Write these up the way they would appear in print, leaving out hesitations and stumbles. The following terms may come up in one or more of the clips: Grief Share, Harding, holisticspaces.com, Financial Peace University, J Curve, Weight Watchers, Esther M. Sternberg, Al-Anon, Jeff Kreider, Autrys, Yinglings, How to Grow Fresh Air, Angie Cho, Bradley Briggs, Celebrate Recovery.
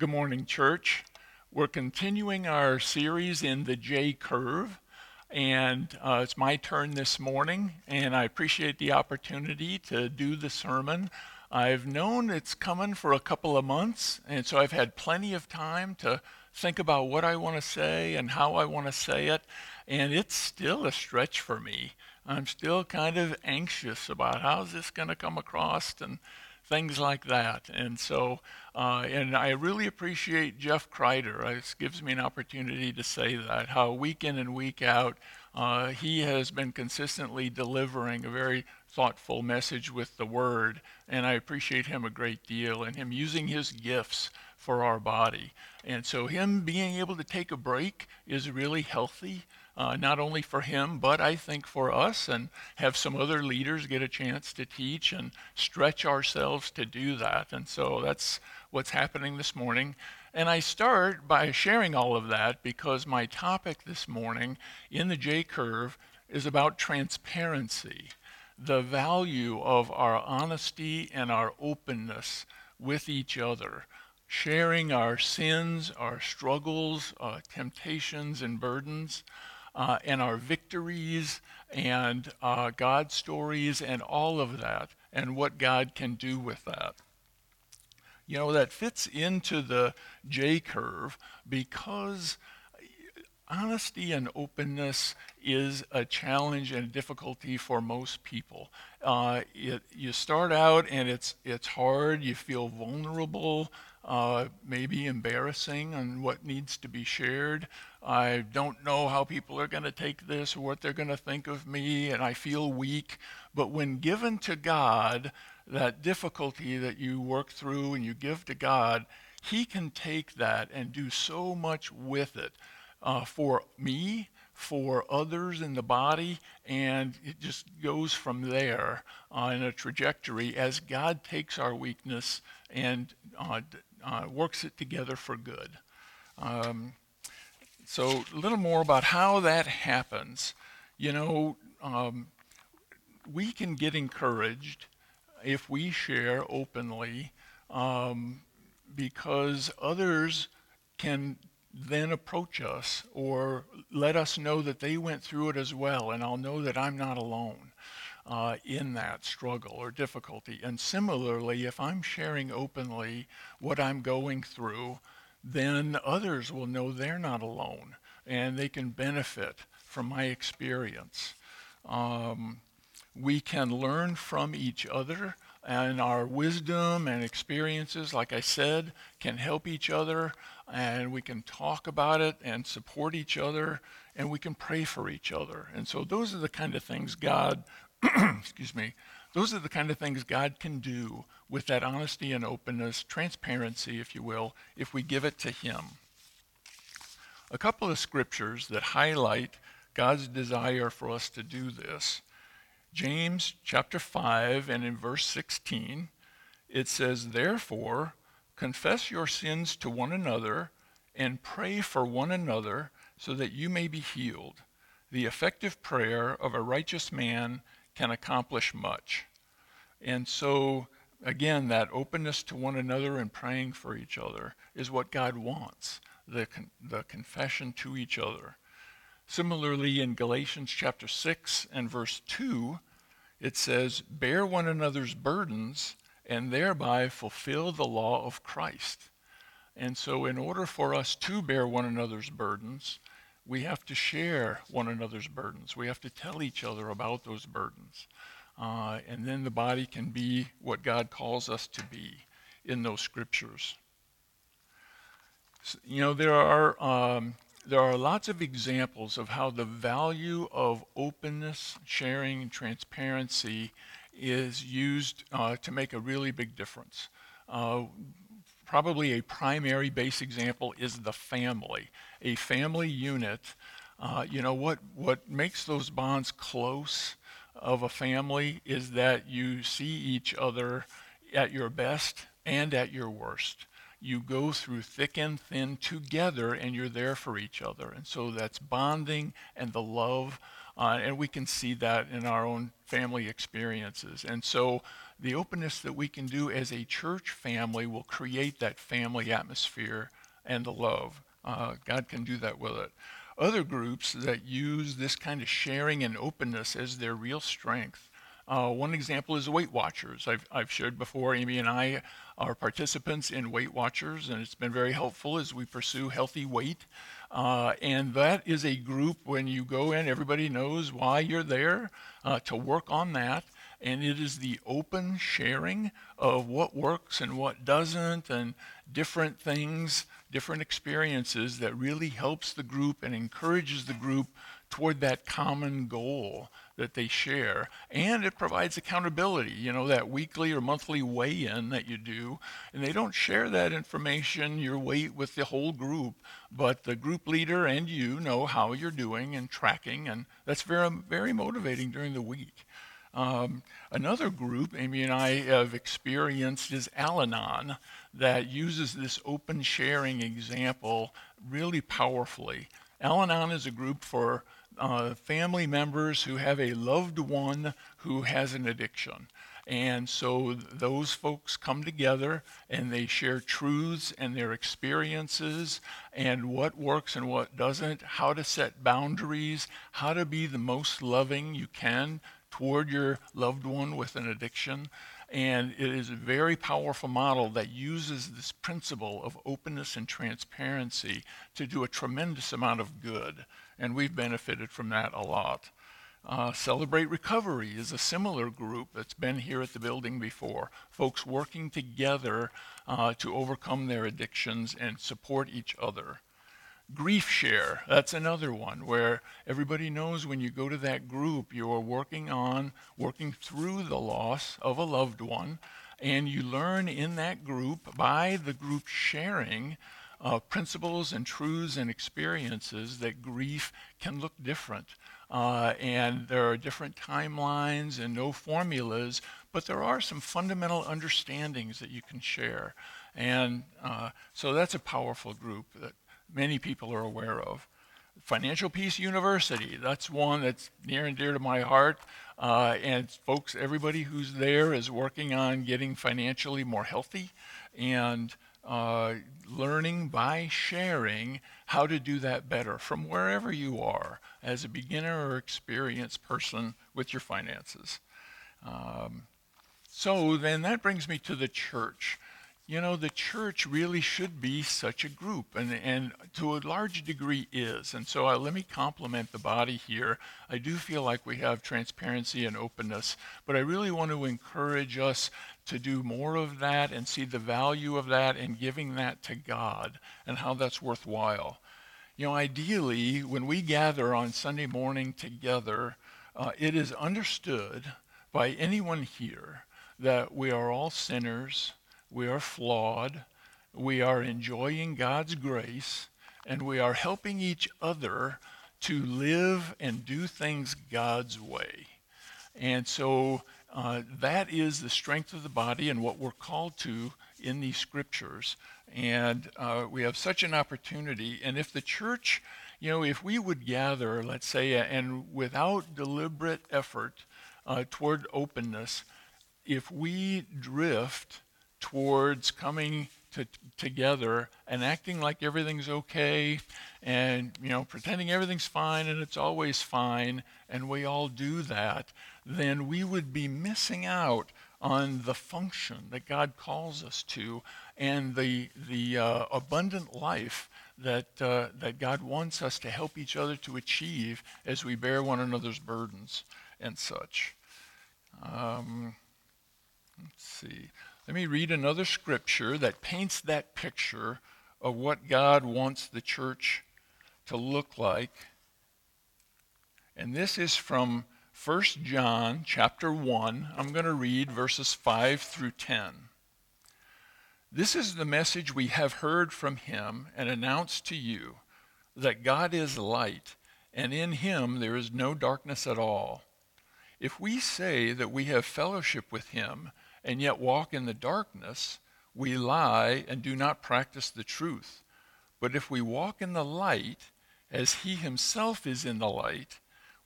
Good morning, church. We're continuing our series in the J Curve, and it's my turn this morning, and I appreciate the opportunity to do the sermon. I've known it's coming for a couple of months, and so I've had plenty of time to think about what I want to say and how I want to say it, and it's still a stretch for me. I'm still kind of anxious about how's this going to come across and things like that. And so, and I really appreciate Jeff Kreider. This gives me an opportunity to say that, how week in and week out, he has been consistently delivering a very thoughtful message with the word, and I appreciate him a great deal and him using his gifts for our body. And so him being able to take a break is really healthy, not only for him, but I think for us, and have some other leaders get a chance to teach and stretch ourselves to do that. And so that's what's happening this morning. And I start by sharing all of that because my topic this morning in the J Curve is about transparency, the value of our honesty and our openness with each other, sharing our sins, our struggles, temptations and burdens, and our victories and God stories and all of that, and what God can do with that. You know, that fits into the J Curve because honesty and openness is a challenge and difficulty for most people. You start out and it's hard, you feel vulnerable, maybe embarrassing on what needs to be shared. I don't know how people are going to take this or what they're going to think of me, and I feel weak. But when given to God, that difficulty that you work through and you give to God, He can take that and do so much with it. For me, for others in the body, and it just goes from there on a trajectory as God takes our weakness and works it together for good. So a little more about how that happens. You know, we can get encouraged if we share openly because others can then approach us or let us know that they went through it as well, and I'll know that I'm not alone in that struggle or difficulty. And similarly, if I'm sharing openly what I'm going through, then others will know they're not alone and they can benefit from my experience. We can learn from each other, and our wisdom and experiences, like I said, can help each other, and we can talk about it and support each other, and we can pray for each other. And so those are the kind of things God, excuse me, those are the kind of things God can do with that honesty and openness, transparency, if you will, if we give it to Him. A couple of scriptures that highlight God's desire for us to do this. James chapter 5 and in verse 16, it says, "Therefore, confess your sins to one another and pray for one another so that you may be healed. The effective prayer of a righteous man can accomplish much." And so, again, that openness to one another and praying for each other is what God wants, the confession to each other. Similarly, in Galatians chapter 6 and verse 2, it says, "Bear one another's burdens and thereby fulfill the law of Christ." And so in order for us to bear one another's burdens, we have to share one another's burdens. We have to tell each other about those burdens. And then the body can be what God calls us to be in those scriptures. So, you know, there are lots of examples of how the value of openness, sharing, and transparency is used to make a really big difference. Probably a primary base example is the family. A family unit, you know, what makes those bonds close of a family is that you see each other at your best and at your worst. You go through thick and thin together, and you're there for each other. And so that's bonding and the love And we can see that in our own family experiences. And so the openness that we can do as a church family will create that family atmosphere and the love. God can do that with it. Other groups that use this kind of sharing and openness as their real strength. One example is Weight Watchers. I've shared before, Amy and I are participants in Weight Watchers, and it's been very helpful as we pursue healthy weight. And that is a group, when you go in, everybody knows why you're there, to work on that. And it is the open sharing of what works and what doesn't, and different things, different experiences that really helps the group and encourages the group toward that common goal that they share. And it provides accountability, you know, that weekly or monthly weigh-in that you do. And they don't share that information, your weight, with the whole group, but the group leader and you know how you're doing and tracking, and that's very, very motivating during the week. Another group Amy and I have experienced is Al-Anon, that uses this open sharing example really powerfully. Al-Anon is a group for family members who have a loved one who has an addiction. And so those folks come together and they share truths and their experiences and what works and what doesn't, how to set boundaries, how to be the most loving you can toward your loved one with an addiction. And it is a very powerful model that uses this principle of openness and transparency to do a tremendous amount of good. And we've benefited from that a lot. Celebrate Recovery is a similar group that's been here at the building before. Folks working together to overcome their addictions and support each other. Grief Share, that's another one where everybody knows when you go to that group, you're working through the loss of a loved one, and you learn in that group, by the group sharing, principles and truths and experiences that grief can look different. And there are different timelines and no formulas, but there are some fundamental understandings that you can share. And so that's a powerful group that many people are aware of. Financial Peace University, that's one that's near and dear to my heart. And folks, everybody who's there is working on getting financially more healthy and learning by sharing how to do that better from wherever you are as a beginner or experienced person with your finances. So then that brings me to the church. You know, the church really should be such a group, and to a large degree is. And so let me compliment the body here. I do feel like we have transparency and openness, but I really want to encourage us to do more of that and see the value of that and giving that to God and how that's worthwhile. You know, ideally, when we gather on Sunday morning together, it is understood by anyone here that we are all sinners. We are flawed, we are enjoying God's grace, and we are helping each other to live and do things God's way. And so that is the strength of the body and what we're called to in these scriptures. And we have such an opportunity. And if the church, you know, if we would gather, let's say, and without deliberate effort toward openness, if we drift towards coming together and acting like everything's okay and, you know, pretending everything's fine and it's always fine, and we all do that, then we would be missing out on the function that God calls us to and the abundant life that God wants us to help each other to achieve as we bear one another's burdens and such. Let's see. Let me read another scripture that paints that picture of what God wants the church to look like. And this is from 1 John chapter 1. I'm going to read verses 5 through 10. This is the message we have heard from him and announced to you, that God is light, and in him there is no darkness at all. If we say that we have fellowship with him, and yet walk in the darkness, we lie and do not practice the truth. But if we walk in the light, as he himself is in the light,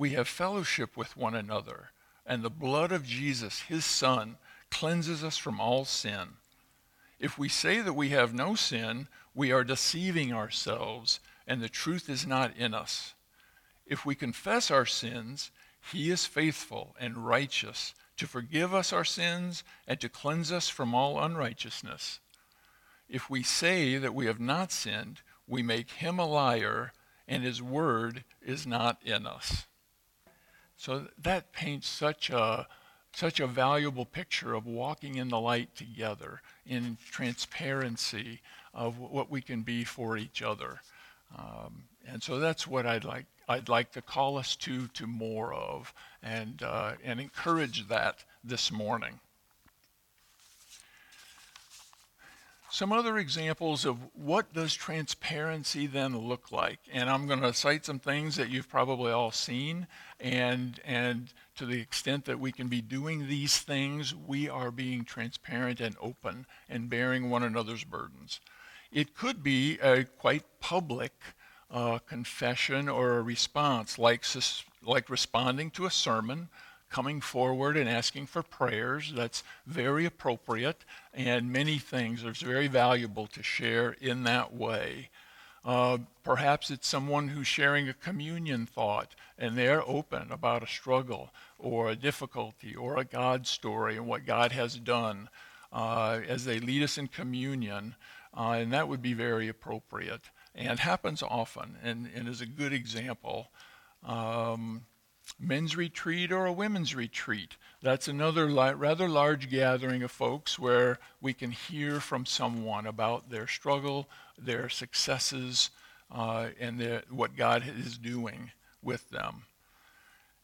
we have fellowship with one another, and the blood of Jesus, his Son, cleanses us from all sin. If we say that we have no sin, we are deceiving ourselves, and the truth is not in us. If we confess our sins, he is faithful and righteous to forgive us our sins and to cleanse us from all unrighteousness. If we say that we have not sinned, we make him a liar, and his word is not in us. So that paints such a valuable picture of walking in the light together, in transparency of what we can be for each other. And so that's what I'd like to call us to more of, and encourage that this morning. Some other examples of what does transparency then look like, and I'm going to cite some things that you've probably all seen, and to the extent that we can be doing these things, we are being transparent and open and bearing one another's burdens. It could be a quite public confession or a response, like responding to a sermon, coming forward and asking for prayers. That's very appropriate, and many things are very valuable to share in that way. Perhaps it's someone who's sharing a communion thought, and they're open about a struggle or a difficulty or a God story and what God has done as they lead us in communion, and that would be very appropriate and happens often and is a good example. Men's retreat or a women's retreat. That's another rather large gathering of folks where we can hear from someone about their struggle, their successes, and what God is doing with them.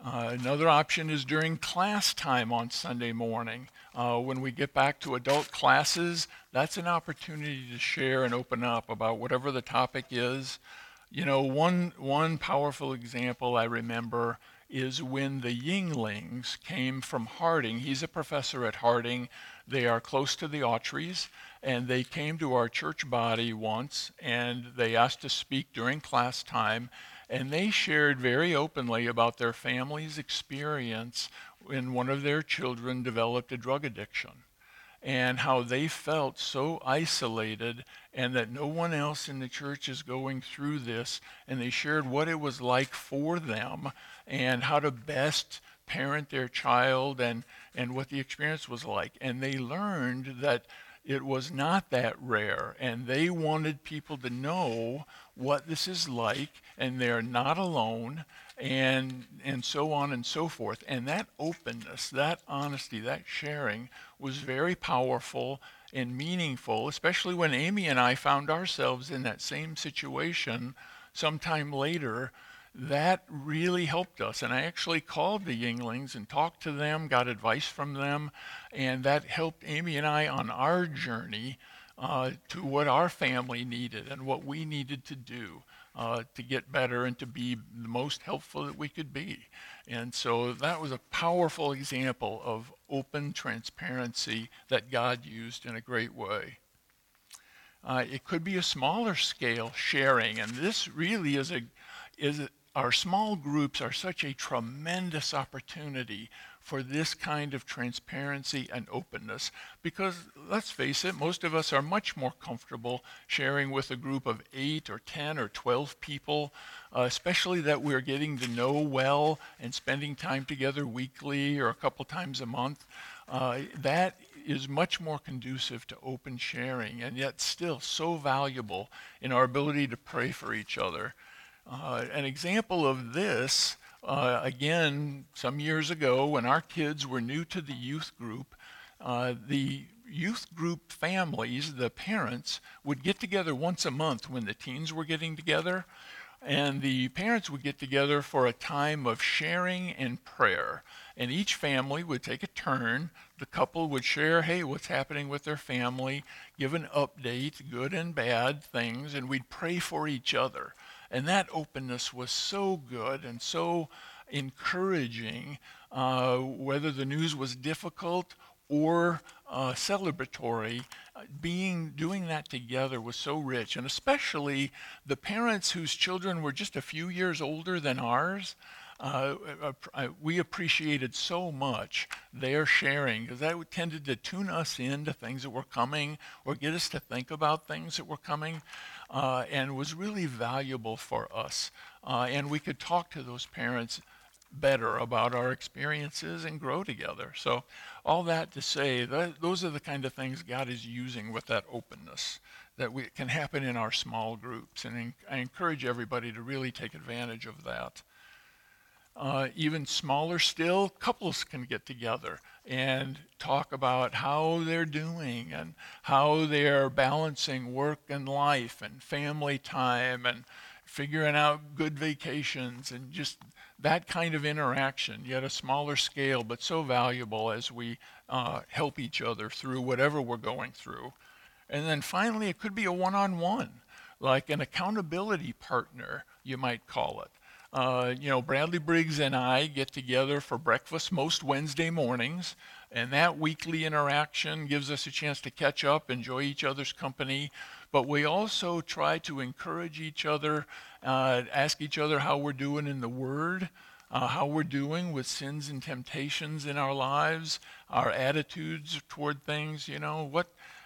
Another option is during class time on Sunday morning. When we get back to adult classes, that's an opportunity to share and open up about whatever the topic is. You know, one powerful example I remember is when the Yinglings came from Harding. He's a professor at Harding. They are close to the Autrys, and they came to our church body once, and they asked to speak during class time, and they shared very openly about their family's experience when one of their children developed a drug addiction, and how they felt so isolated and that no one else in the church is going through this, and they shared what it was like for them and how to best parent their child and what the experience was like. And they learned that it was not that rare, and they wanted people to know what this is like, and they're not alone, and so on and so forth. And that openness, that honesty, that sharing was very powerful and meaningful, especially when Amy and I found ourselves in that same situation sometime later. That really helped us, and I actually called the Yinglings and talked to them, got advice from them, and that helped Amy and I on our journey to what our family needed and what we needed to do to get better and to be the most helpful that we could be. And so that was a powerful example of open transparency that God used in a great way. It could be a smaller scale sharing, and this really is our small groups are such a tremendous opportunity for this kind of transparency and openness, because let's face it, most of us are much more comfortable sharing with a group of 8 or 10 or 12 people, especially that we're getting to know well and spending time together weekly or a couple times a month. That is much more conducive to open sharing, and yet still so valuable in our ability to pray for each other. An example of this, again, some years ago when our kids were new to the youth group families, the parents, would get together once a month when the teens were getting together, and the parents would get together for a time of sharing and prayer. And each family would take a turn. The couple would share, hey, what's happening with their family, give an update, good and bad things, and we'd pray for each other. And that openness was so good and so encouraging, whether the news was difficult or celebratory, doing that together was so rich. And especially the parents whose children were just a few years older than ours, we appreciated so much their sharing, because that tended to tune us into things that were coming or get us to think about things that were coming, and was really valuable for us. And we could talk to those parents better about our experiences and grow together. So all that to say, those are the kind of things God is using with that openness that can happen in our small groups. And I encourage everybody to really take advantage of that. Even smaller still, couples can get together and talk about how they're doing and how they're balancing work and life and family time and figuring out good vacations, and just that kind of interaction, yet a smaller scale, but so valuable as we help each other through whatever we're going through. And then finally, it could be a one-on-one, like an accountability partner, you might call it. Bradley Briggs and I get together for breakfast most Wednesday mornings, and that weekly interaction gives us a chance to catch up, enjoy each other's company, but we also try to encourage each other, ask each other how we're doing in the Word, how we're doing with sins and temptations in our lives, our attitudes toward things,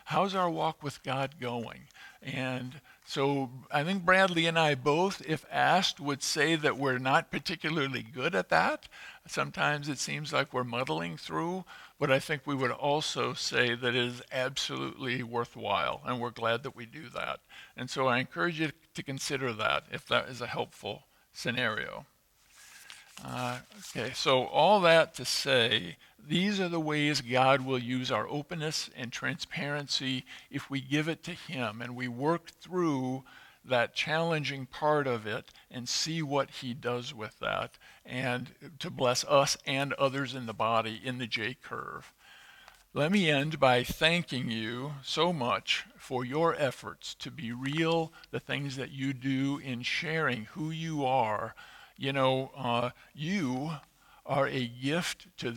how's our walk with God going? And so I think Bradley and I both, if asked, would say that we're not particularly good at that. Sometimes it seems like we're muddling through, but I think we would also say that it is absolutely worthwhile, and we're glad that we do that. And so I encourage you to consider that, if that is a helpful scenario. So all that to say, these are the ways God will use our openness and transparency if we give it to Him and we work through that challenging part of it and see what He does with that, and to bless us and others in the body in the J Curve. Let me end by thanking you so much for your efforts to be real, the things that you do in sharing who you are. You are a gift to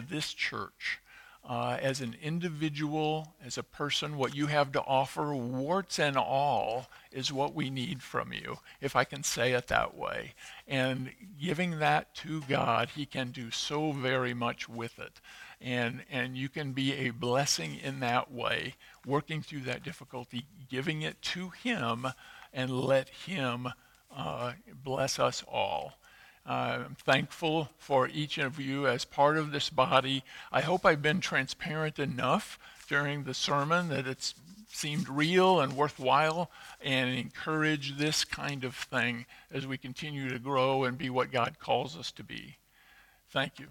this church. As an individual, as a person, what you have to offer, warts and all, is what we need from you, if I can say it that way. And giving that to God, He can do so very much with it. And you can be a blessing in that way, working through that difficulty, giving it to Him, and let Him bless us all. I'm thankful for each of you as part of this body. I hope I've been transparent enough during the sermon that it's seemed real and worthwhile, and encourage this kind of thing as we continue to grow and be what God calls us to be. Thank you.